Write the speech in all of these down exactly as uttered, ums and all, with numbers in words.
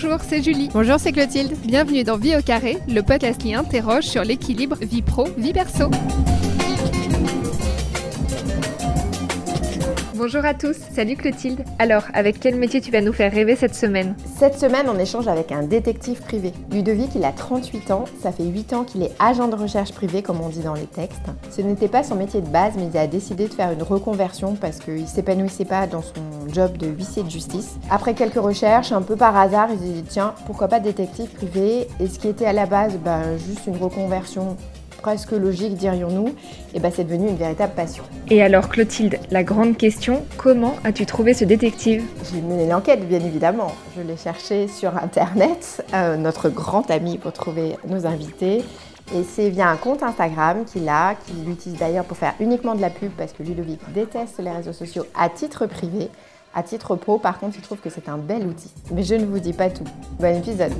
Bonjour, c'est Julie. Bonjour, c'est Clotilde. Bienvenue dans Vie au Carré, le podcast qui interroge sur l'équilibre vie pro, vie perso. Bonjour à tous, salut Clotilde. Alors, avec quel métier tu vas nous faire rêver cette semaine ? Cette semaine, on échange avec un détective privé. Ludovic, il a trente-huit ans, ça fait huit ans qu'il est agent de recherche privée, comme on dit dans les textes. Ce n'était pas son métier de base, mais il a décidé de faire une reconversion parce qu'il ne s'épanouissait pas dans son job de huissier de justice. Après quelques recherches, un peu par hasard, il s'est dit « Tiens, pourquoi pas détective privé ?» Et ce qui était à la base ben, juste une reconversion presque logique, dirions-nous, et bah c'est devenu une véritable passion. Et alors Clotilde, la grande question, comment as-tu trouvé ce détective ? J'ai mené l'enquête, bien évidemment. Je l'ai cherché sur Internet, euh, notre grand ami pour trouver nos invités. Et c'est via un compte Instagram qu'il a, qu'il utilise d'ailleurs pour faire uniquement de la pub, parce que Ludovic déteste les réseaux sociaux à titre privé. À titre pro, par contre, il trouve que c'est un bel outil. Mais je ne vous dis pas tout. Bon épisode.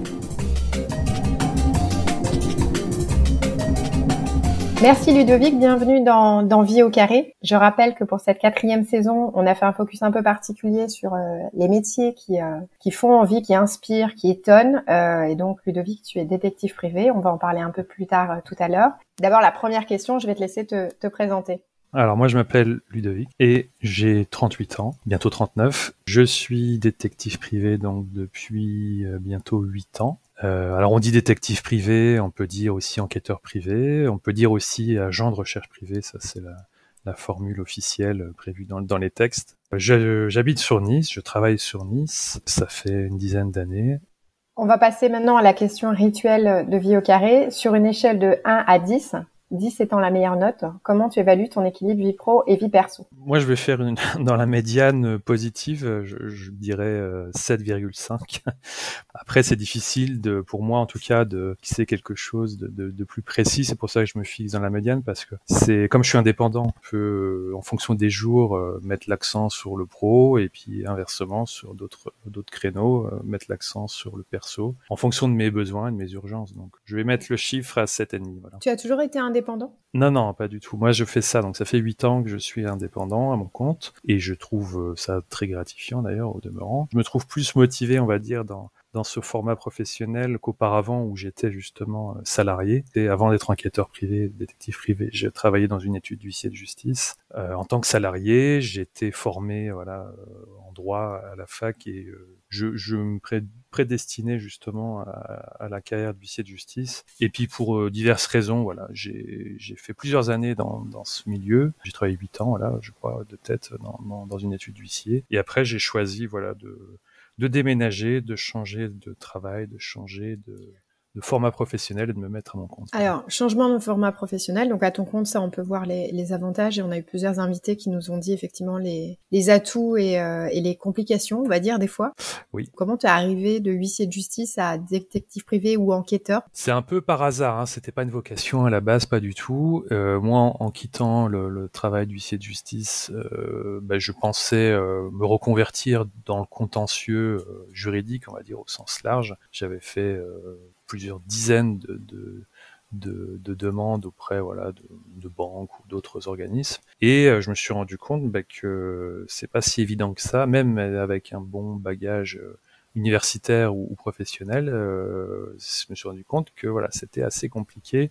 Merci Ludovic, bienvenue dans, dans Vie au Carré. Je rappelle que pour cette quatrième saison, on a fait un focus un peu particulier sur euh, les métiers qui, euh, qui font envie, qui inspirent, qui étonnent. Euh, et donc Ludovic, tu es détective privé, on va en parler un peu plus tard euh, tout à l'heure. D'abord, la première question, je vais te laisser te, te présenter. Alors moi, je m'appelle Ludovic et j'ai trente-huit ans, bientôt trente-neuf. Je suis détective privé donc depuis euh, bientôt huit ans. Euh, alors on dit détective privé, on peut dire aussi enquêteur privé, on peut dire aussi agent de recherche privée, ça c'est la, la formule officielle prévue dans, dans les textes. Je, j'habite sur Nice, je travaille sur Nice, ça fait une dizaine d'années. On va passer maintenant à la question rituelle de Vie au Carré. Sur une échelle de un à dix, dix étant la meilleure note, comment tu évalues ton équilibre vie pro et vie perso ? Moi, je vais faire une, dans la médiane positive, je, je dirais sept virgule cinq. Après, c'est difficile, de, pour moi en tout cas, de fixer quelque chose de, de, de plus précis. C'est pour ça que je me fixe dans la médiane, parce que c'est comme je suis indépendant, on peut, en fonction des jours, mettre l'accent sur le pro, et puis inversement, sur d'autres, d'autres créneaux, mettre l'accent sur le perso, en fonction de mes besoins et de mes urgences. Donc, je vais mettre le chiffre à sept virgule cinq. Voilà. Tu as toujours été indépendant ? Non, non, pas du tout. Moi, je fais ça. Donc, ça fait huit ans que je suis indépendant à mon compte et je trouve ça très gratifiant d'ailleurs au demeurant. Je me trouve plus motivé, on va dire, dans, dans ce format professionnel qu'auparavant où j'étais justement salarié. Et avant d'être enquêteur privé, détective privé, j'ai travaillé dans une étude d'huissier de justice. Euh, en tant que salarié, j'étais formé voilà, en droit à la fac et euh, je, je me prédis prédestiné justement à, à la carrière d'huissier de justice. Et puis pour euh, diverses raisons, voilà, j'ai, j'ai fait plusieurs années dans, dans ce milieu. J'ai travaillé huit ans, voilà, je crois, de tête dans, dans, dans une étude d'huissier. Et après, j'ai choisi voilà, de, de déménager, de changer de travail, de changer de... de format professionnel et de me mettre à mon compte. Alors, changement de format professionnel, donc à ton compte, ça, on peut voir les, les avantages, et on a eu plusieurs invités qui nous ont dit effectivement les, les atouts et, euh, et les complications, on va dire, des fois. Oui. Comment t'es arrivé de huissier de justice à détective privé ou enquêteur ? C'est un peu par hasard, hein. C'était pas une vocation à la base, pas du tout. Euh, moi, en, en quittant le, le travail d'huissier de justice, euh, bah, je pensais euh, me reconvertir dans le contentieux euh, juridique, on va dire, au sens large. J'avais fait... Euh, plusieurs dizaines de, de, de, de demandes auprès voilà, de, de banques ou d'autres organismes. Et je me suis rendu compte bah, que c'est pas si évident que ça, même avec un bon bagage universitaire ou, ou professionnel, euh, je me suis rendu compte que voilà, c'était assez compliqué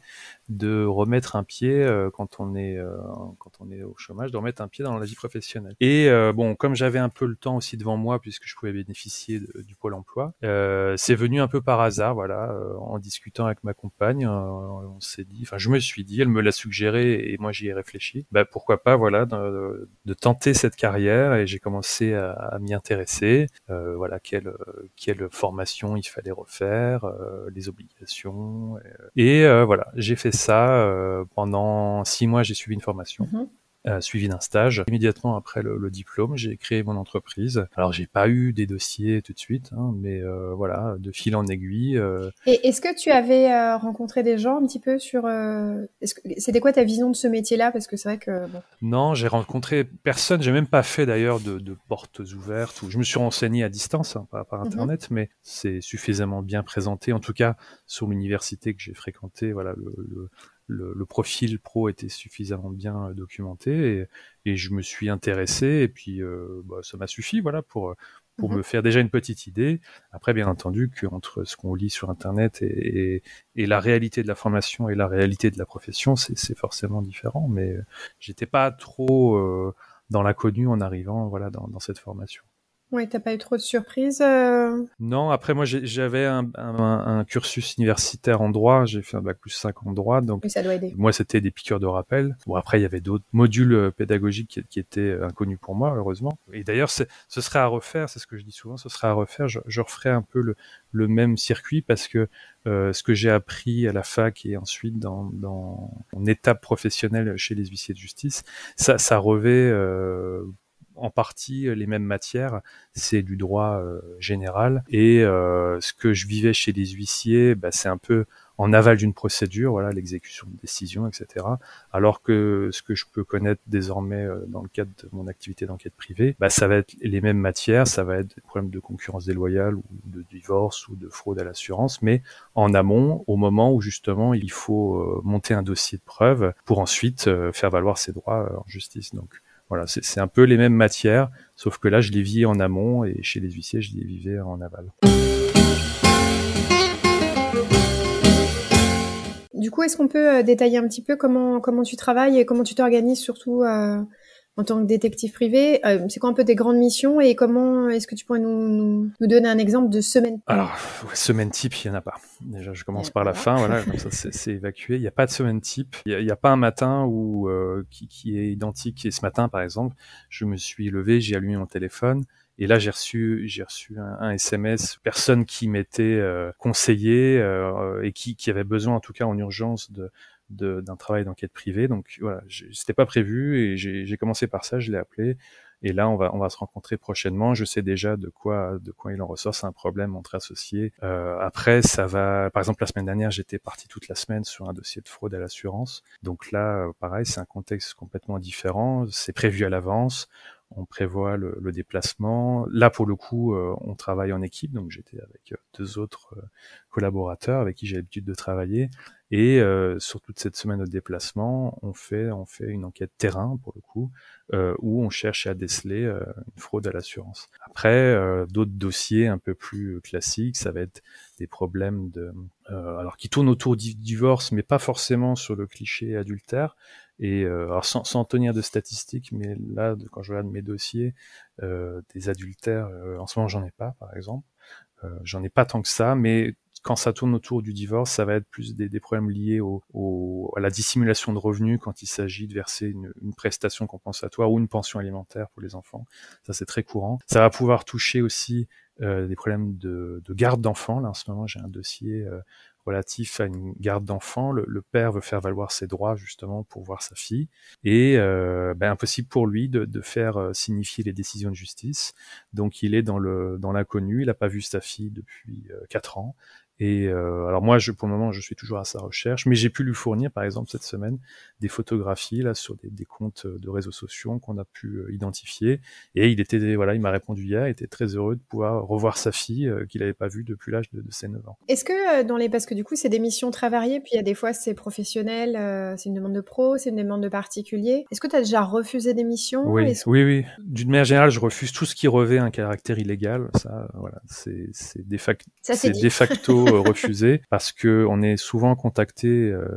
de remettre un pied euh, quand on est euh, quand on est au chômage, de remettre un pied dans la vie professionnelle. Et euh, bon, comme j'avais un peu le temps aussi devant moi, puisque je pouvais bénéficier de, du pôle emploi, euh, c'est venu un peu par hasard, voilà, euh, en discutant avec ma compagne, euh, on s'est dit, enfin, je me suis dit, elle me l'a suggéré et moi j'y ai réfléchi. Bah pourquoi pas, voilà, de, de tenter cette carrière, et j'ai commencé à, à m'y intéresser. Euh, voilà, quelle quelle formation il fallait refaire, euh, les obligations, et, et euh, voilà, j'ai fait ça euh, pendant six mois. J'ai suivi une formation, mmh. euh, suivi d'un stage. Immédiatement après le, le diplôme, j'ai créé mon entreprise. Alors j'ai pas eu des dossiers tout de suite, hein, mais euh, voilà, de fil en aiguille. Euh... Et est-ce que tu avais euh, rencontré des gens un petit peu sur euh... est-ce que... c'était quoi ta vision de ce métier-là ? Parce que c'est vrai que bon... non, j'ai rencontré personne. J'ai même pas fait d'ailleurs de, de portes ouvertes. Ou je me suis renseigné à distance, hein, par, par internet, mm-hmm. mais c'est suffisamment bien présenté. En tout cas, sur l'université que j'ai fréquentée, voilà le. le... Le, le profil pro était suffisamment bien documenté, et, et je me suis intéressé, et puis euh, bah, ça m'a suffi voilà, pour, pour mmh. me faire déjà une petite idée. Après, bien entendu, qu'entre ce qu'on lit sur Internet et, et, et la réalité de la formation et la réalité de la profession, c'est, c'est forcément différent. Mais j'étais pas trop euh, dans l'inconnu en arrivant voilà, dans, dans cette formation. Ouais, t'as pas eu trop de surprises euh... Non, après moi j'avais un, un, un cursus universitaire en droit, j'ai fait un bac plus cinq en droit, donc oui, ça doit aider. Moi c'était des piqûres de rappel. Bon après il y avait d'autres modules pédagogiques qui, qui étaient inconnus pour moi, heureusement. Et d'ailleurs c'est, ce serait à refaire, c'est ce que je dis souvent, ce serait à refaire, je, je referais un peu le, le même circuit parce que euh, ce que j'ai appris à la fac et ensuite dans, dans mon étape professionnelle chez les huissiers de justice, ça, ça revêt... Euh, en partie les mêmes matières, c'est du droit euh, général et euh, ce que je vivais chez les huissiers, bah, c'est un peu en aval d'une procédure, voilà, l'exécution de décision, et cetera. Alors que ce que je peux connaître désormais euh, dans le cadre de mon activité d'enquête privée, bah, ça va être les mêmes matières, ça va être des problèmes de concurrence déloyale ou de divorce ou de fraude à l'assurance, mais en amont, au moment où justement il faut euh, monter un dossier de preuve pour ensuite euh, faire valoir ses droits euh, en justice. Donc voilà, c'est, c'est un peu les mêmes matières, sauf que là, je les vis en amont et chez les huissiers, je les vivais en aval. Du coup, est-ce qu'on peut détailler un petit peu comment, comment tu travailles et comment tu t'organises, surtout euh, en tant que détective privé euh, c'est quoi un peu tes grandes missions et comment est-ce que tu pourrais nous, nous, nous donner un exemple de semaine type ? Alors, ouais, semaine type, il n'y en a pas. Déjà, je commence par la fin, voilà, comme ça c'est, c'est évacué. Il n'y a pas de semaine type. Il n'y a, a pas un matin où, euh, qui, qui est identique. Et ce matin, par exemple, je me suis levé, j'ai allumé mon téléphone. Et là, j'ai reçu, j'ai reçu un, un S M S, personne qui m'était euh, conseillée euh, et qui, qui avait besoin, en tout cas en urgence, de, de, d'un travail d'enquête privée. Donc voilà, c'était pas prévu et j'ai, j'ai commencé par ça, je l'ai appelé. Et là, on va, on va se rencontrer prochainement. Je sais déjà de quoi, de quoi il en ressort. C'est un problème entre associés. Euh, après, ça va. Par exemple, la semaine dernière, j'étais parti toute la semaine sur un dossier de fraude à l'assurance. Donc là, pareil, c'est un contexte complètement différent. C'est prévu à l'avance. On prévoit le, le déplacement. Là, pour le coup, euh, on travaille en équipe. Donc, j'étais avec deux autres euh, collaborateurs avec qui j'ai l'habitude de travailler. Et euh, sur toute cette semaine de déplacement, on fait, on fait une enquête terrain, pour le coup, euh, où on cherche à déceler euh, une fraude à l'assurance. Après, euh, d'autres dossiers un peu plus classiques, ça va être des problèmes de, euh, alors qui tournent autour du divorce, mais pas forcément sur le cliché adultère. Et euh, alors sans, sans tenir de statistiques, mais là, de, quand je regarde mes dossiers, euh, des adultères, euh, en ce moment, j'en ai pas, par exemple. Euh, j'en ai pas tant que ça, mais quand ça tourne autour du divorce, ça va être plus des, des problèmes liés au, au, à la dissimulation de revenus quand il s'agit de verser une, une prestation compensatoire ou une pension alimentaire pour les enfants. Ça, c'est très courant. Ça va pouvoir toucher aussi euh, des problèmes de, de garde d'enfants. Là, en ce moment, j'ai un dossier euh, relatif à une garde d'enfants. Le, le père veut faire valoir ses droits, justement, pour voir sa fille. Et euh, ben, impossible pour lui de, de faire euh, signifier les décisions de justice. Donc, il est dans, le, dans l'inconnu. Il n'a pas vu sa fille depuis euh, quatre ans. Et euh, alors moi, je, pour le moment, je suis toujours à sa recherche, mais j'ai pu lui fournir, par exemple, cette semaine, des photographies là sur des, des comptes de réseaux sociaux qu'on a pu euh, identifier. Et il était, voilà, il m'a répondu hier, il était très heureux de pouvoir revoir sa fille euh, qu'il n'avait pas vue depuis l'âge de, de ses neuf ans. Est-ce que euh, dans les, parce que du coup, c'est des missions très variées, puis il y a des fois c'est professionnel, euh, c'est une demande de pro, c'est une demande de particulier. Est-ce que tu as déjà refusé des missions ? Oui, Est-ce... oui, oui. D'une manière générale, je refuse tout ce qui revêt un caractère illégal. Ça, voilà, c'est c'est de facto, c'est de facto. Refusé parce que on est souvent contacté, euh,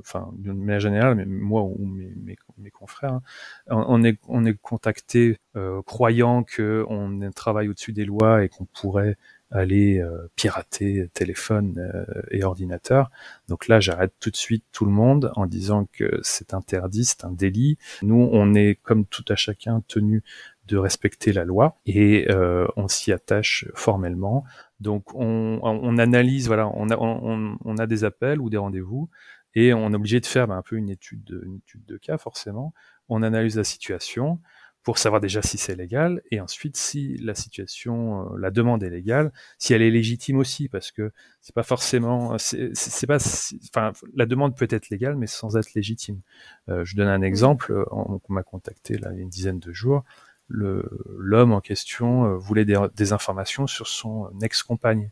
enfin d'une manière générale, mais moi ou mes, mes, mes confrères, hein, on est on est contacté euh, croyant que on travaille au-dessus des lois et qu'on pourrait aller euh, pirater téléphone euh, et ordinateur. Donc là, j'arrête tout de suite tout le monde en disant que c'est interdit, c'est un délit. Nous, on est comme tout à chacun tenu de respecter la loi et euh, on s'y attache formellement. Donc on, on analyse, voilà, on a, on, on a des appels ou des rendez-vous et on est obligé de faire ben, un peu une étude, de, une étude de cas forcément. On analyse la situation pour savoir déjà si c'est légal et ensuite si la situation, euh, la demande est légale, si elle est légitime aussi parce que c'est pas forcément, c'est, c'est pas, c'est, enfin la demande peut être légale mais sans être légitime. Euh, je donne un exemple, on, on m'a contacté là il y a une dizaine de jours. Le, l'homme en question euh, voulait des, des informations sur son ex-compagne.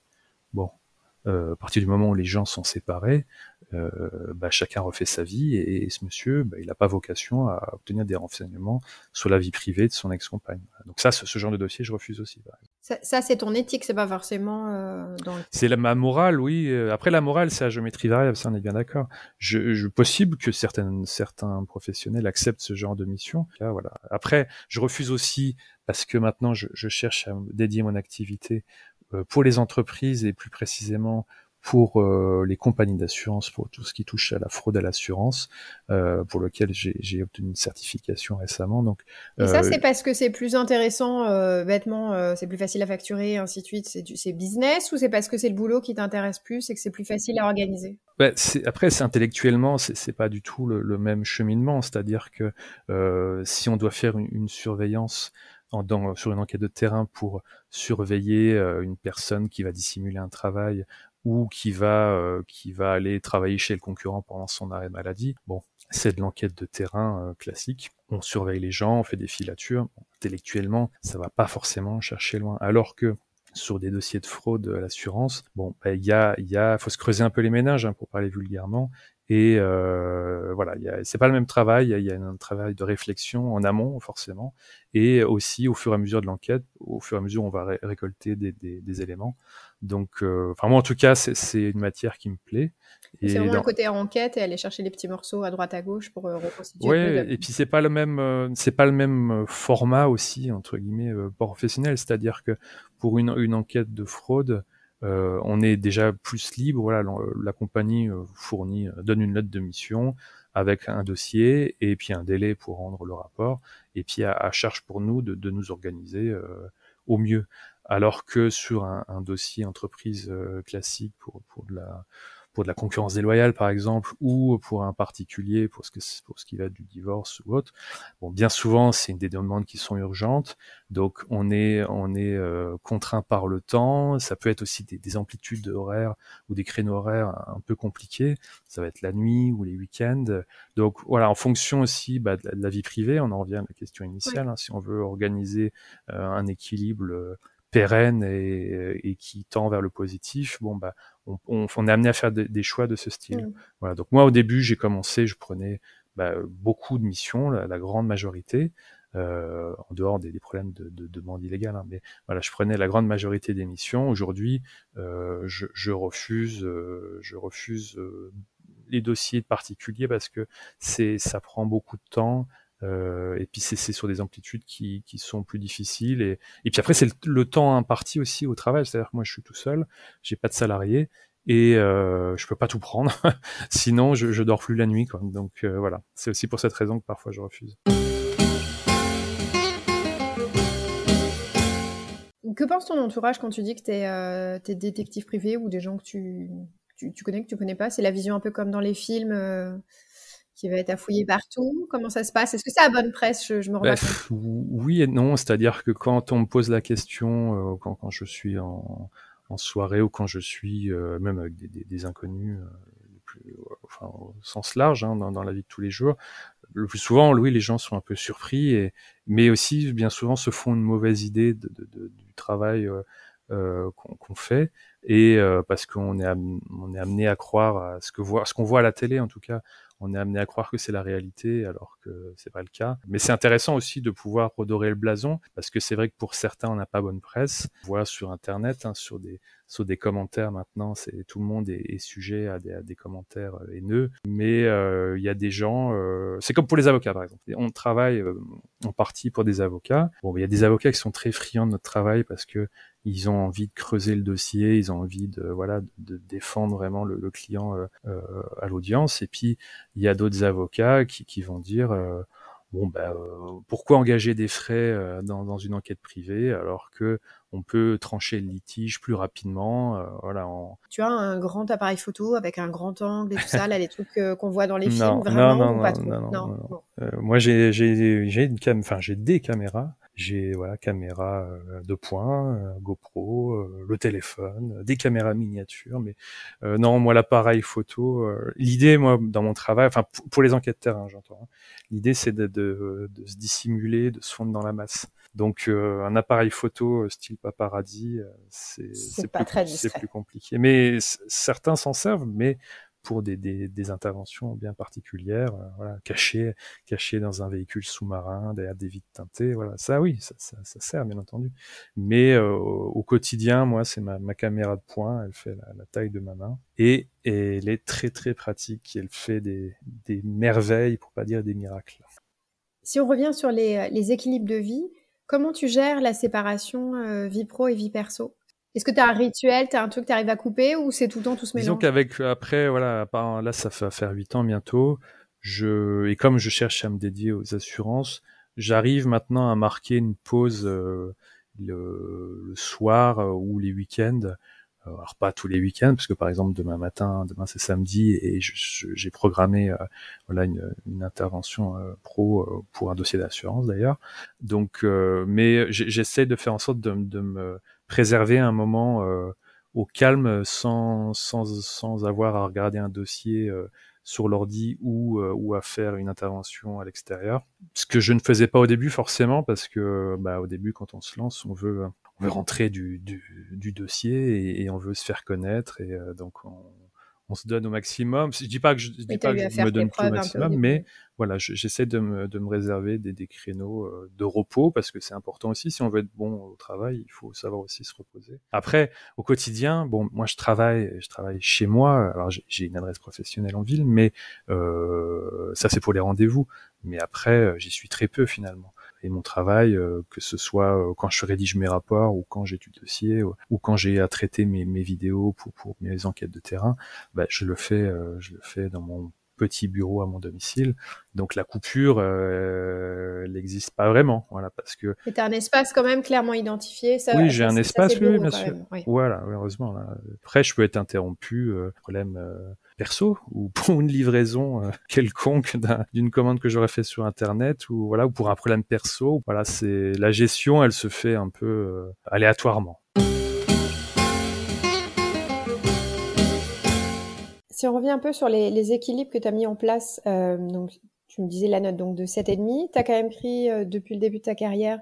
Bon, euh, à partir du moment où les gens sont séparés, euh, bah, chacun refait sa vie, et, et ce monsieur, bah, il n'a pas vocation à obtenir des renseignements sur la vie privée de son ex-compagne. Donc ça, ce, ce genre de dossier, je refuse aussi. Par exemple. Ça, ça, c'est ton éthique, c'est pas forcément... Euh, dans le... C'est la, ma morale, oui. Après, la morale, c'est à géométrie variable, ça, on est bien d'accord. Je, je, possible que certaines, certains professionnels acceptent ce genre de mission. Là, voilà. Après, je refuse aussi, parce que maintenant, je, je cherche à dédier mon activité euh, pour les entreprises, et plus précisément pour euh, les compagnies d'assurance, pour tout ce qui touche à la fraude à l'assurance, euh, pour lequel j'ai, j'ai obtenu une certification récemment. Donc, euh, et ça, c'est parce que c'est plus intéressant, euh, bêtement, euh, c'est plus facile à facturer, ainsi de suite, c'est, du, c'est business, ou c'est parce que c'est le boulot qui t'intéresse plus et que c'est plus facile à organiser? Bah, c'est, après, c'est intellectuellement, c'est, c'est pas du tout le, le même cheminement, c'est-à-dire que euh, si on doit faire une, une surveillance En, dans, sur une enquête de terrain pour surveiller euh, une personne qui va dissimuler un travail ou qui va euh, qui va aller travailler chez le concurrent pendant son arrêt maladie, bon, c'est de l'enquête de terrain euh, classique. On surveille les gens, on fait des filatures. Bon, intellectuellement, ça va pas forcément chercher loin. Alors que sur des dossiers de fraude à l'assurance, bon, il bah, y a il y a faut se creuser un peu les méninges, hein, pour parler vulgairement. Et euh, voilà, y a, c'est pas le même travail, il y, y a un travail de réflexion en amont, forcément, et aussi au fur et à mesure de l'enquête, au fur et à mesure on va ré- récolter des, des, des éléments. Donc, euh, enfin, moi en tout cas, c'est, c'est une matière qui me plaît. Et c'est vraiment dans... le côté enquête et aller chercher les petits morceaux à droite à gauche pour euh, reconstituer. Oui, et puis c'est pas le même, euh, c'est pas le même format aussi, entre guillemets, euh, professionnel, c'est-à-dire que pour une, une enquête de fraude, Euh, on est déjà plus libre, voilà, la, la compagnie fournit, donne une lettre de mission avec un dossier et puis un délai pour rendre le rapport, et puis à, à charge pour nous de, de nous organiser euh, au mieux. Alors que sur un, un dossier entreprise euh, classique pour, pour de la, pour de la concurrence déloyale par exemple, ou pour un particulier pour ce que pour ce qui va du divorce ou autre, bon, bien souvent c'est des demandes qui sont urgentes, donc on est on est euh, contraint par le temps. Ça peut être aussi des, des amplitudes horaires ou des créneaux horaires un peu compliqués, ça va être la nuit ou les week-ends. Donc voilà, en fonction aussi bah, de, la, de la vie privée, on en revient à la question initiale, hein, si on veut organiser euh, un équilibre euh, pérenne et, et qui tend vers le positif, bon bah on, on, on est amené à faire de, des choix de ce style. Mmh. Voilà, donc moi au début j'ai commencé, je prenais bah, beaucoup de missions, la, la grande majorité, euh, en dehors des, des problèmes de, de, de demande illégale, hein, mais voilà, je prenais la grande majorité des missions. Aujourd'hui, euh, je, je refuse, euh, je refuse euh, les dossiers particuliers parce que c'est, ça prend beaucoup de temps. Euh, et puis c'est, c'est sur des amplitudes qui, qui sont plus difficiles, et, et puis après c'est le, le temps imparti aussi au travail, c'est-à-dire que moi je suis tout seul, j'ai pas de salarié et euh, je peux pas tout prendre, sinon je, je dors plus la nuit, quoi. Donc euh, voilà, c'est aussi pour cette raison que parfois je refuse. Que pense ton entourage quand tu dis que t'es, euh, t'es détective privé, ou des gens que tu, tu, tu connais, que tu connais pas? C'est la vision un peu comme dans les films euh... qui va être affouillé partout? Comment ça se passe? Est-ce que c'est à bonne presse? Je, je me rends bah, compte. Oui et non, c'est-à-dire que quand on me pose la question, euh, quand, quand je suis en, en soirée, ou quand je suis euh, même avec des, des, des inconnus, euh, le plus, euh, enfin, au sens large, hein, dans, dans la vie de tous les jours, le plus souvent, oui, les gens sont un peu surpris, et, mais aussi, bien souvent, se font une mauvaise idée de, de, de, du travail euh, euh, qu'on, qu'on fait, et euh, parce qu'on est, am- on est amené à croire à ce, que voit, ce qu'on voit à la télé, en tout cas. On est amené à croire que c'est la réalité, alors que c'est pas le cas. Mais c'est intéressant aussi de pouvoir redorer le blason, parce que c'est vrai que pour certains, on n'a pas bonne presse. On voit sur Internet, hein, sur des, sur des commentaires maintenant, c'est, tout le monde est, est sujet à des, à des commentaires haineux. Mais il euh, y a des gens... Euh, c'est comme pour les avocats, par exemple. On travaille euh, en partie pour des avocats. Bon, il y a des avocats qui sont très friands de notre travail, parce que ils ont envie de creuser le dossier, ils ont envie de voilà de, de défendre vraiment le, le client euh, euh, à l'audience. Et puis il y a d'autres avocats qui, qui vont dire euh, bon bah euh, pourquoi engager des frais euh, dans, dans une enquête privée alors que on peut trancher le litige plus rapidement. Euh, voilà. On... Tu as un grand appareil photo avec un grand angle et tout ça, là, les trucs euh, qu'on voit dans les films, non, vraiment non, non, ou pas trop. Non, non, non, non. Non. Euh, moi j'ai j'ai j'ai une cam, enfin j'ai des caméras. J'ai voilà caméra euh, de point, euh, GoPro, euh, le téléphone, euh, des caméras miniatures, mais euh, non, moi l'appareil photo, euh, l'idée moi dans mon travail, enfin p- pour les enquêtes de terrain j'entends, hein, l'idée c'est de, de, de se dissimuler, de se fondre dans la masse. Donc euh, un appareil photo euh, style paparazzi, euh, c'est c'est, c'est, pas plus, très c'est plus compliqué. Mais c- certains s'en servent, mais pour des, des, des interventions bien particulières, euh, voilà, cachées, cachées dans un véhicule sous-marin, derrière des vitres teintées, voilà, ça oui, ça, ça, ça sert bien entendu. Mais euh, au quotidien, moi, c'est ma, ma caméra de poing, elle fait la, la taille de ma main, et, et elle est très très pratique, elle fait des, des merveilles, pour pas dire des miracles. Si on revient sur les, les équilibres de vie, comment tu gères la séparation euh, vie pro et vie perso ? Est-ce que tu as un rituel, tu as un truc que tu arrives à couper ou c'est tout le temps tout se mélange ? Disons qu'avec, après, voilà, là, ça va faire huit ans bientôt, je, et comme je cherche à me dédier aux assurances, j'arrive maintenant à marquer une pause euh, le, le soir euh, ou les week-ends. Alors pas tous les week-ends, parce que par exemple demain matin, demain c'est samedi, et je, je, j'ai programmé euh, voilà une, une intervention euh, pro euh, pour un dossier d'assurance d'ailleurs. Donc, euh, mais j'essaie de faire en sorte de, de me préserver un moment euh, au calme, sans, sans, sans avoir à regarder un dossier euh, sur l'ordi ou, euh, ou à faire une intervention à l'extérieur. Ce que je ne faisais pas au début forcément, parce que bah, au début quand on se lance, on veut... On veut rentrer du, du, du dossier et, et on veut se faire connaître et euh, donc on, on se donne au maximum. Je dis pas que je, je dis pas que je me donne tout au maximum, mais voilà, je, j'essaie de me, de me réserver des, des créneaux de repos parce que c'est important aussi. Si on veut être bon au travail, il faut savoir aussi se reposer. Après, au quotidien, bon, moi je travaille, je travaille chez moi. Alors j'ai, j'ai une adresse professionnelle en ville, mais euh, ça c'est pour les rendez-vous. Mais après, j'y suis très peu finalement. Et mon travail, euh, que ce soit euh, quand je rédige mes rapports ou quand j'ai du dossier ou, ou quand j'ai à traiter mes, mes vidéos pour, pour mes enquêtes de terrain, bah, je le fais, euh, je le fais dans mon petit bureau à mon domicile. Donc la coupure, euh, elle n'existe pas vraiment, voilà, parce que. Et t'as un espace quand même clairement identifié. Ça, oui, j'ai ça, un ça, espace, ça, oui, bien sûr. Même, oui. Voilà, heureusement. Là. Après, je peux être interrompu, euh, problème. Euh, perso ou pour une livraison euh, quelconque d'un, d'une commande que j'aurais fait sur internet ou voilà ou pour un problème perso, voilà, c'est la gestion, elle se fait un peu euh, aléatoirement. Si on revient un peu sur les, les équilibres que tu as mis en place, euh, donc tu me disais la note donc de sept virgule cinq, tu as quand même pris euh, depuis le début de ta carrière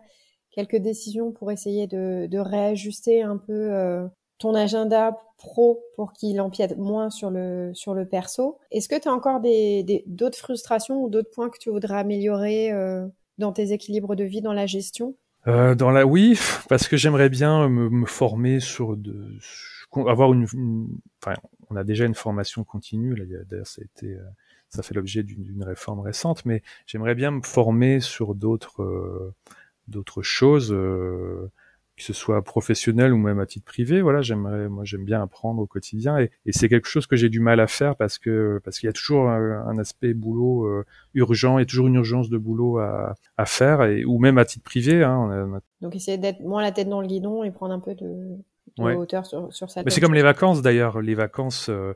quelques décisions pour essayer de, de réajuster un peu euh, ton agenda pro pour qu'il empiète moins sur le, sur le perso. Est-ce que tu as encore des, des, d'autres frustrations ou d'autres points que tu voudrais améliorer euh, dans tes équilibres de vie, dans la gestion ? euh, Dans la oui, parce que j'aimerais bien me, me former sur... de avoir une, une... Enfin, on a déjà une formation continue. Là, d'ailleurs, ça a été... Euh... ça fait l'objet d'une, d'une réforme récente, mais j'aimerais bien me former sur d'autres, euh... d'autres choses... Euh... que ce soit professionnel ou même à titre privé, voilà, j'aimerais, moi, j'aime bien apprendre au quotidien et, et c'est quelque chose que j'ai du mal à faire parce que, parce qu'il y a toujours un, un aspect boulot euh, urgent, il y a toujours une urgence de boulot à, à faire et, ou même à titre privé, hein. On a, on a... Donc, essayer d'être moins la tête dans le guidon et prendre un peu de... Ouais. Hauteur sur, sur sa tête. Mais c'est comme les vacances d'ailleurs, les vacances euh,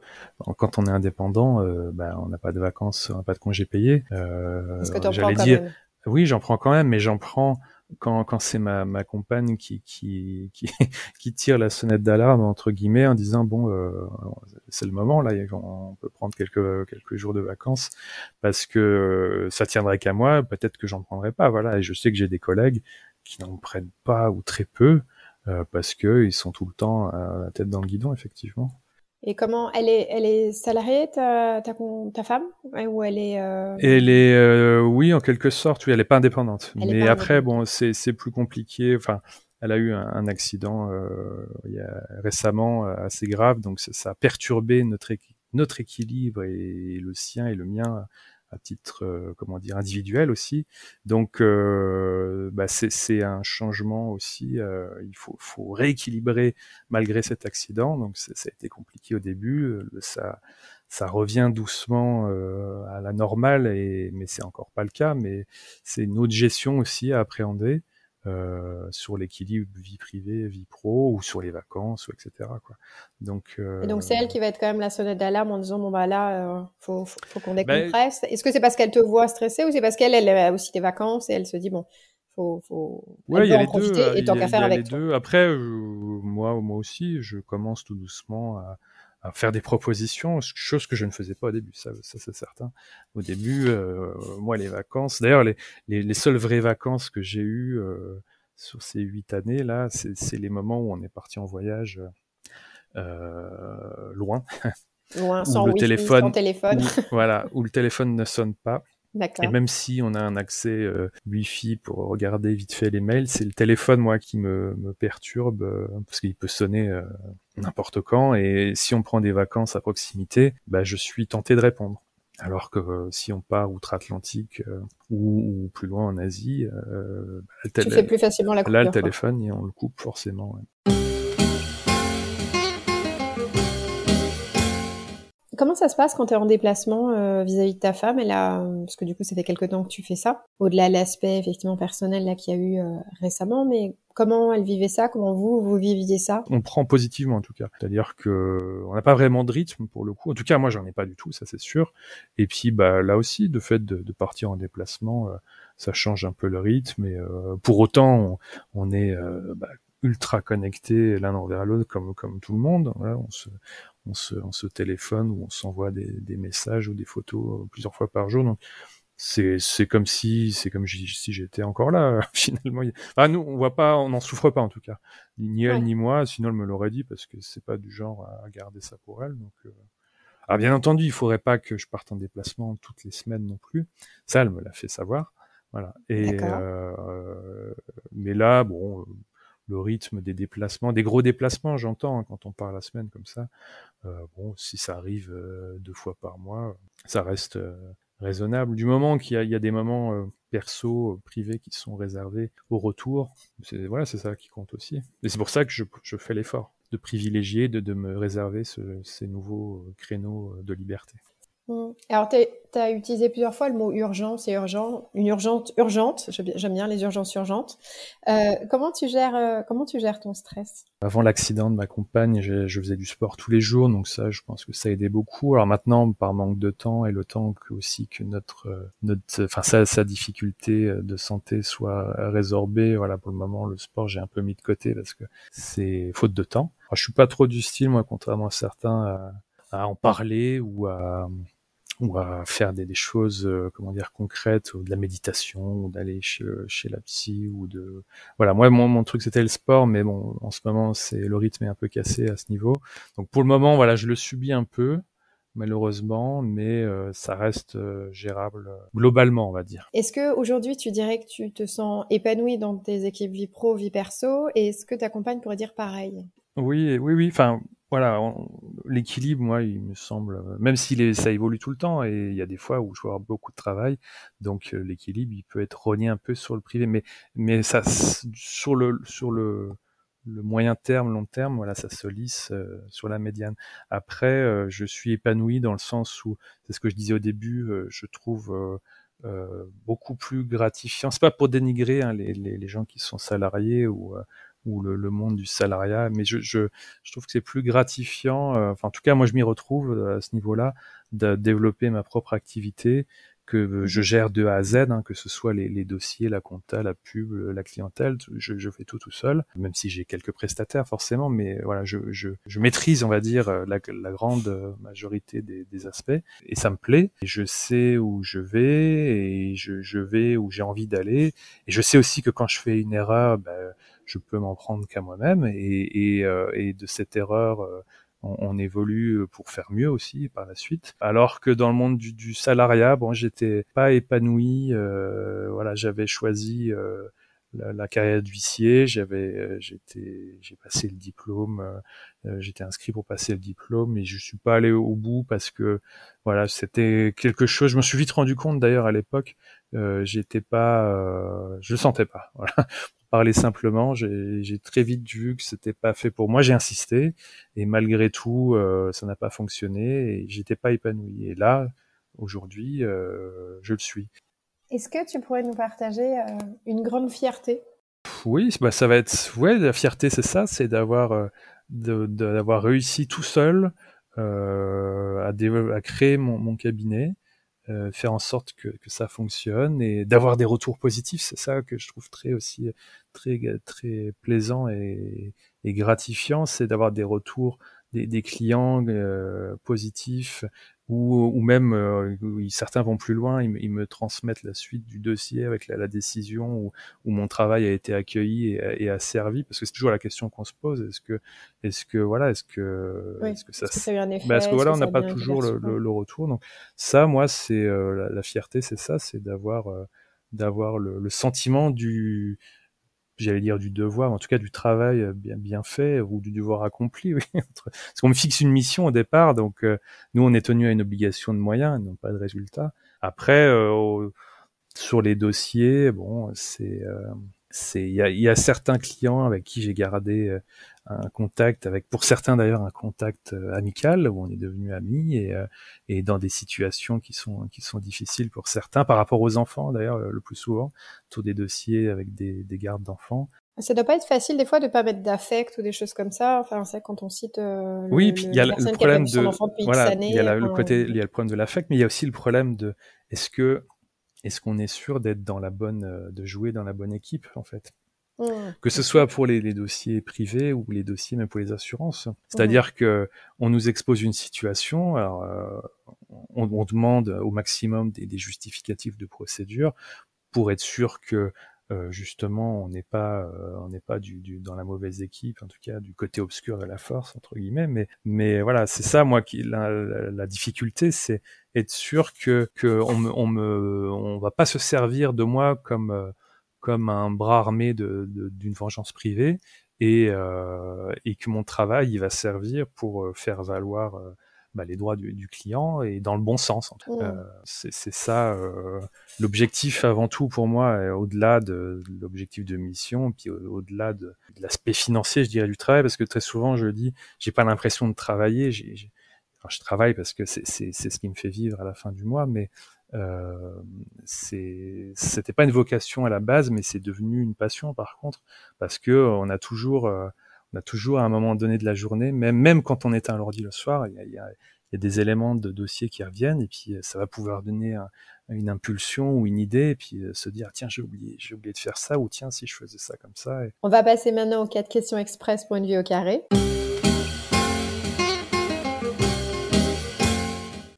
quand on est indépendant, euh, ben, on n'a pas de vacances, on n'a pas de congés payés. Euh, Est-ce que t'en prends quand même ? Oui, j'en prends quand même, mais j'en prends quand, quand c'est ma, ma compagne qui, qui, qui, qui tire la sonnette d'alarme, entre guillemets, en disant, bon, euh, c'est le moment, là, on peut prendre quelques, quelques jours de vacances, parce que ça tiendrait qu'à moi, peut-être que j'en prendrais pas, voilà. Et je sais que j'ai des collègues qui n'en prennent pas ou très peu, euh, parce que ils sont tout le temps à la tête dans le guidon, effectivement. Et comment elle est, elle est salariée, ta, ta, ta femme, ou elle est euh... Elle est, euh, oui, en quelque sorte, oui, elle est pas indépendante. Elle mais après, bon, c'est, c'est plus compliqué. Enfin, elle a eu un, un accident euh, il y a, récemment assez grave, donc ça, ça a perturbé notre notre équilibre et, et le sien et le mien à titre, euh, comment dire, individuel aussi. Donc, euh, bah, c'est, c'est un changement aussi. Euh, il faut, faut rééquilibrer malgré cet accident. Donc, ça a été compliqué au début. Ça, ça revient doucement euh, à la normale, et, mais c'est encore pas le cas. Mais c'est une autre gestion aussi à appréhender euh, sur l'équilibre vie privée, vie pro, ou sur les vacances, ou et cetera, quoi. Donc, euh... Et donc, c'est elle qui va être quand même la sonnette d'alarme en disant, bon, bah là, euh, faut, faut, faut qu'on décompresse. Ben... Est-ce que c'est parce qu'elle te voit stressée ou c'est parce qu'elle, elle a aussi des vacances et elle se dit, bon, faut, faut, ouais, il y a les deux, et tant qu'à faire avec toi. Après, je, moi, moi aussi, je commence tout doucement à, à faire des propositions, chose que je ne faisais pas au début, ça, ça c'est certain. Au début, euh, moi, les vacances, d'ailleurs, les, les, les seules vraies vacances que j'ai eues euh, sur ces huit années, là, c'est, c'est les moments où on est parti en voyage. Euh, loin ouais, sans où le wifi, téléphone, sans téléphone. Où, voilà, où le téléphone ne sonne pas. D'accord. Et même si on a un accès euh, Wi-Fi pour regarder vite fait les mails, c'est le téléphone, moi, qui me, me perturbe, euh, parce qu'il peut sonner euh, n'importe quand, et si on prend des vacances à proximité, bah, je suis tenté de répondre. Alors que euh, si on part outre-Atlantique euh, ou, ou plus loin en Asie, euh, bah, tu fais plus facilement la coupure, là, le téléphone, et on le coupe forcément. Ouais. Comment ça se passe quand tu es en déplacement euh, vis-à-vis de ta femme, et là, parce que du coup, ça fait quelques temps que tu fais ça, au-delà de l'aspect effectivement personnel là qu'il y a eu euh, récemment, mais comment elle vivait ça, comment vous, vous viviez ça? On prend positivement en tout cas, c'est-à-dire qu'on n'a pas vraiment de rythme pour le coup, en tout cas moi j'en ai pas du tout, ça c'est sûr, et puis bah, là aussi, de fait de, de partir en déplacement, euh, ça change un peu le rythme, et euh, pour autant, on, on est... Euh, bah, ultra connectés l'un envers l'autre comme comme tout le monde, voilà, on se on se on se téléphone ou on s'envoie des des messages ou des photos plusieurs fois par jour, donc c'est c'est comme si c'est comme si j'étais encore là finalement. Enfin, nous on voit pas, on n'en souffre pas en tout cas, ni elle ouais. ni moi, sinon elle me l'aurait dit, parce que c'est pas du genre à garder ça pour elle, donc euh... Alors bien entendu, il faudrait pas que je parte en déplacement toutes les semaines non plus, ça elle me l'a fait savoir, voilà, et euh... mais là bon, le rythme des déplacements, des gros déplacements, j'entends, hein, quand on part la semaine comme ça. Euh, bon, si ça arrive euh, deux fois par mois, ça reste euh, raisonnable. Du moment qu'il y a, il y a des moments euh, perso, euh, privés qui sont réservés au retour, c'est, voilà, c'est ça qui compte aussi. Et c'est pour ça que je, je fais l'effort de privilégier, de, de me réserver ce, ces nouveaux euh, créneaux de liberté. Alors, tu as utilisé plusieurs fois le mot urgence et urgent, une urgente, urgente, j'aime bien les urgences urgentes. Euh, comment, tu gères, euh, comment tu gères ton stress? Avant l'accident de ma compagne, je, je faisais du sport tous les jours, donc ça, je pense que ça aidait beaucoup. Alors maintenant, par manque de temps, et le temps que, aussi que notre, notre, enfin, sa, sa difficulté de santé soit résorbée, voilà, pour le moment, le sport, j'ai un peu mis de côté parce que c'est faute de temps. Alors, je suis pas trop du style, moi, contrairement à certains, à, à en parler ou à... ou à faire des, des choses, euh, comment dire, concrètes, ou de la méditation, ou d'aller chez, chez la psy, ou de... Voilà, moi, mon, mon truc, c'était le sport, mais bon, en ce moment, c'est, le rythme est un peu cassé à ce niveau. Donc, pour le moment, voilà, je le subis un peu, malheureusement, mais euh, ça reste euh, gérable, euh, globalement, on va dire. Est-ce que aujourd'hui tu dirais que tu te sens épanoui dans tes équipes vie pro, vie perso, et est-ce que ta compagne pourrait dire pareil? Oui, oui, oui, enfin... Voilà, on, l'équilibre, moi, il me semble, même si les, ça évolue tout le temps, et il y a des fois où je vais avoir beaucoup de travail, donc euh, l'équilibre, il peut être rogné un peu sur le privé, mais mais ça, sur le sur le, le moyen terme, long terme, voilà, ça se lisse euh, sur la médiane. Après, euh, je suis épanoui dans le sens où, c'est ce que je disais au début, euh, je trouve euh, euh, beaucoup plus gratifiant. C'est pas pour dénigrer hein, les, les les gens qui sont salariés ou euh, ou le, le monde du salariat, mais je, je, je trouve que c'est plus gratifiant, euh, enfin en tout cas moi je m'y retrouve euh, à ce niveau-là, de développer ma propre activité que euh, je gère de A à Z, hein, que ce soit les, les dossiers, la compta, la pub, la clientèle, je, je fais tout tout seul, même si j'ai quelques prestataires forcément, mais voilà, je, je, je maîtrise on va dire la, la grande majorité des, des aspects, et ça me plaît, et je sais où je vais, et je, je vais où j'ai envie d'aller, et je sais aussi que quand je fais une erreur, bah, je peux m'en prendre qu'à moi-même, et, et, euh, et de cette erreur, euh, on, on évolue pour faire mieux aussi par la suite. Alors que dans le monde du, du salariat, bon, j'étais pas épanoui. Euh, voilà, j'avais choisi euh, la, la carrière d'huissier. J'avais, euh, j'étais, j'ai passé le diplôme. Euh, j'étais inscrit pour passer le diplôme, mais je suis pas allé au bout parce que voilà, c'était quelque chose. Je me suis vite rendu compte d'ailleurs à l'époque. Euh, j'étais pas, euh, je le sentais pas. Voilà. Parler simplement, j'ai, j'ai très vite vu que c'était pas fait pour moi. J'ai insisté et malgré tout, euh, ça n'a pas fonctionné et j'étais pas épanoui. Et là, aujourd'hui, euh, je le suis. Est-ce que tu pourrais nous partager euh, une grande fierté? Oui, bah ça va être, ouais, la fierté, c'est ça, c'est d'avoir euh, de, de, d'avoir réussi tout seul euh, à, dé- à créer mon, mon cabinet. Euh, faire en sorte que, que ça fonctionne et d'avoir des retours positifs, c'est ça que je trouve très aussi très très plaisant et, et gratifiant, c'est d'avoir des retours des, des clients euh, positifs ou, ou même euh, certains vont plus loin, ils, ils me transmettent la suite du dossier avec la, la décision où, où mon travail a été accueilli et, et asservi, parce que c'est toujours la question qu'on se pose, est-ce que est-ce que voilà est-ce que oui, est-ce que ça, est-ce que ça a eu un effet, ben, est-ce que voilà est-ce que on n'a pas toujours le, le, le retour. Donc ça, moi, c'est euh, la, la fierté, c'est ça, c'est d'avoir euh, d'avoir le, le sentiment du j'allais dire du devoir, en tout cas du travail bien, bien fait, ou du devoir accompli, oui. Parce qu'on me fixe une mission au départ, donc euh, nous on est tenu à une obligation de moyens, non pas de résultats. Après, euh, au, sur les dossiers, bon, c'est, euh, c'est, il y a, y a certains clients avec qui j'ai gardé euh, un contact, avec pour certains d'ailleurs un contact euh, amical, où on est devenu amis, et, euh, et dans des situations qui sont qui sont difficiles pour certains, par rapport aux enfants d'ailleurs, le plus souvent, tous des dossiers avec des, des gardes d'enfants. Ça doit pas être facile des fois de pas mettre d'affect ou des choses comme ça. Enfin, c'est quand on cite euh, le, oui, puis il y a le problème de voilà, il y a la, le côté, il y a le problème de l'affect, mais il y a aussi le problème de est-ce que est-ce qu'on est sûr d'être dans la bonne, de jouer dans la bonne équipe en fait. Que ce soit pour les, les dossiers privés ou les dossiers même pour les assurances. C'est-à-dire mmh. que on nous expose une situation, alors euh, on, on demande au maximum des, des justificatifs de procédure pour être sûr que euh, justement on n'est pas euh, on n'est pas du, du dans la mauvaise équipe, en tout cas du côté obscur de la force entre guillemets. Mais mais voilà, c'est ça moi qui la, la, la difficulté, c'est être sûr que que on me on me on va pas se servir de moi comme euh, comme un bras armé de, de, d'une vengeance privée, et, euh, et que mon travail il va servir pour faire valoir euh, bah, les droits du, du client, et dans le bon sens. En tout cas. Mmh. Euh, c'est, c'est ça euh, l'objectif avant tout pour moi, au-delà de, de l'objectif de mission, puis au- au-delà de, de l'aspect financier, je dirais, du travail, parce que très souvent je dis, j'ai pas l'impression de travailler, j'ai, j'ai... Enfin, je travaille parce que c'est, c'est, c'est ce qui me fait vivre à la fin du mois, mais Euh, c'est, c'était pas une vocation à la base, mais c'est devenu une passion par contre, parce que euh, on a toujours, euh, on a toujours à un moment donné de la journée, même même quand on est à l'ordi le soir, il y a, y, a, y a des éléments de dossier qui reviennent, et puis ça va pouvoir donner un, une impulsion ou une idée, et puis euh, se dire tiens j'ai oublié, j'ai oublié de faire ça, ou tiens si je faisais ça comme ça. Et... On va passer maintenant aux quatre questions express pour une vie au carré.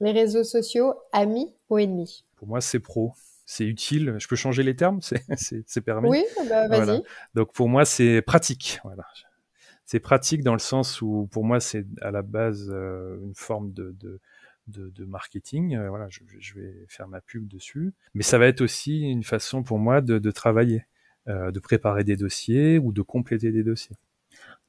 Les réseaux sociaux, amis ou ennemis? Pour moi, c'est pro, c'est utile. Je peux changer les termes, c'est, c'est, c'est permis. Oui, bah, vas-y. Voilà. Donc pour moi, c'est pratique. Voilà. C'est pratique dans le sens où, pour moi, c'est à la base euh, une forme de, de, de, de marketing. Euh, voilà, je, je vais faire ma pub dessus. Mais ça va être aussi une façon pour moi de, de travailler, euh, de préparer des dossiers ou de compléter des dossiers.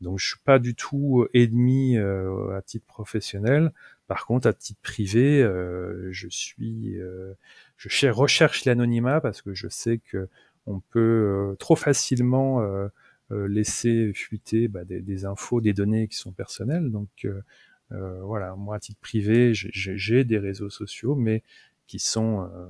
Donc je suis pas du tout ennemi euh, à titre professionnel. Par contre, à titre privé, euh, je suis, euh, je cherche, recherche l'anonymat, parce que je sais que on peut euh, trop facilement euh, laisser fuiter bah, des, des infos, des données qui sont personnelles. Donc euh, euh, voilà, moi à titre privé, j'ai, j'ai des réseaux sociaux, mais qui sont euh,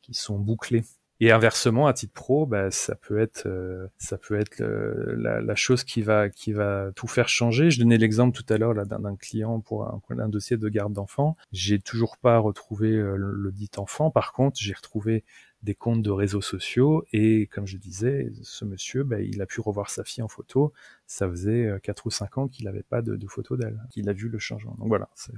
qui sont bouclés. Et inversement, à titre pro, bah, ça peut être, euh, ça peut être euh, la, la chose qui va, qui va tout faire changer. Je donnais l'exemple tout à l'heure là, d'un, d'un client pour un, pour un dossier de garde d'enfant. J'ai toujours pas retrouvé euh, le, le dit enfant. Par contre, j'ai retrouvé des comptes de réseaux sociaux, et comme je disais, ce monsieur, bah, il a pu revoir sa fille en photo. Ça faisait quatre ou cinq ans qu'il n'avait pas de, de photo d'elle, qu'il a vu le changement. Donc voilà, c'est,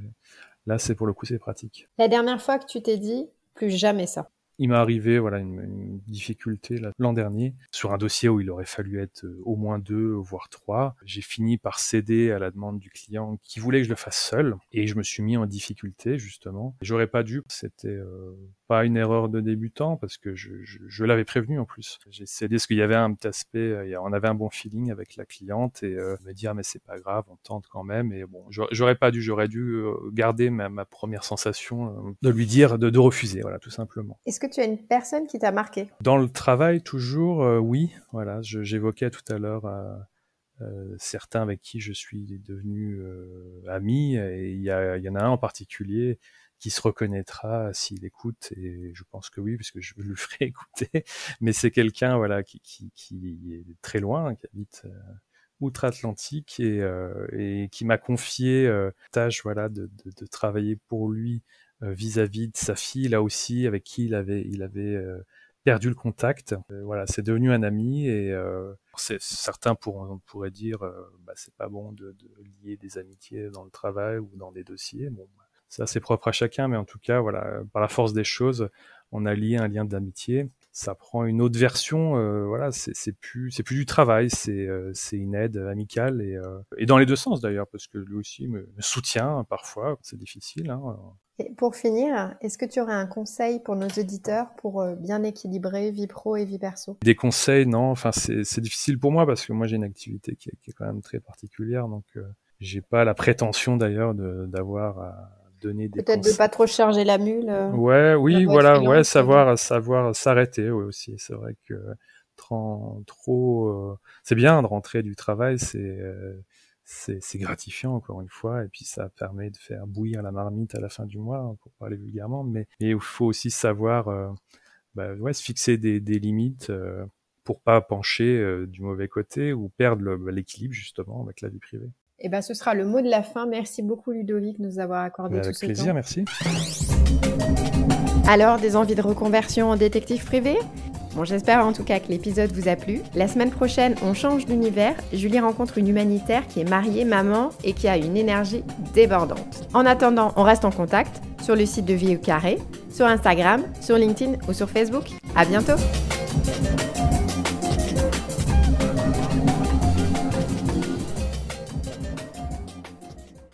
là, c'est pour le coup, c'est pratique. La dernière fois que tu t'es dit plus jamais ça? Il m'est arrivé voilà, une, une difficulté là, l'an dernier, sur un dossier où il aurait fallu être au moins deux, voire trois. J'ai fini par céder à la demande du client qui voulait que je le fasse seul, et je me suis mis en difficulté, justement. J'aurais pas dû, c'était euh, pas une erreur de débutant, parce que je, je, je l'avais prévenu en plus. J'ai cédé parce qu'il y avait un petit aspect, on avait un bon feeling avec la cliente, et euh, me dire mais c'est pas grave, on tente quand même. Et bon, j'aurais pas dû, j'aurais dû garder ma, ma première sensation, euh, de lui dire, de, de refuser, voilà, tout simplement. Est-ce que tu as une personne qui t'a marqué? Dans le travail, toujours, euh, oui. Voilà, je, j'évoquais tout à l'heure euh, euh, certains avec qui je suis devenu euh, ami, et il y, y en a un en particulier qui se reconnaîtra s'il écoute, et je pense que oui, puisque je lui ferai écouter. Mais c'est quelqu'un voilà, qui, qui, qui est très loin, qui habite... Euh, outre-Atlantique, et, euh, et qui m'a confié euh, tâche voilà de, de, de travailler pour lui euh, vis-à-vis de sa fille, là aussi, avec qui il avait il avait euh, perdu le contact. Et voilà, c'est devenu un ami, et euh, c'est, certains pour, pourraient dire euh, bah, c'est pas bon de, de lier des amitiés dans le travail ou dans des dossiers. Bon, c'est assez propre à chacun, mais en tout cas, voilà, par la force des choses, on a lié un lien d'amitié. Ça prend une autre version, euh, voilà, c'est, c'est plus, c'est plus du travail, c'est, euh, c'est une aide amicale et, euh, et dans les deux sens d'ailleurs, parce que lui aussi me, me soutient parfois, c'est difficile. Hein. Et pour finir, est-ce que tu aurais un conseil pour nos auditeurs pour euh, bien équilibrer vie pro et vie perso ? Des conseils, non, enfin c'est, c'est difficile pour moi parce que moi j'ai une activité qui est, qui est quand même très particulière, donc euh, j'ai pas la prétention d'ailleurs de, d'avoir. Euh, Donner des Peut-être conseils. De pas trop charger la mule. Ouais, oui, voilà, ouais, savoir, savoir s'arrêter, ouais, aussi. C'est vrai que trop, trop euh, c'est bien de rentrer du travail, c'est, euh, c'est, c'est gratifiant encore une fois, et puis ça permet de faire bouillir la marmite à la fin du mois, hein, pour parler vulgairement. Mais il faut aussi savoir, euh, bah, ouais, se fixer des, des limites euh, pour pas pencher euh, du mauvais côté ou perdre le, bah, l'équilibre justement avec la vie privée. Eh ben, ce sera le mot de la fin. Merci beaucoup, Ludovic, de nous avoir accordé ben, tout ce plaisir, temps. Avec plaisir, merci. Alors, des envies de reconversion en détective privé ? Bon, j'espère en tout cas que l'épisode vous a plu. La semaine prochaine, on change d'univers. Julie rencontre une humanitaire qui est mariée, maman et qui a une énergie débordante. En attendant, on reste en contact sur le site de Vie au Carré, sur Instagram, sur LinkedIn ou sur Facebook. À bientôt.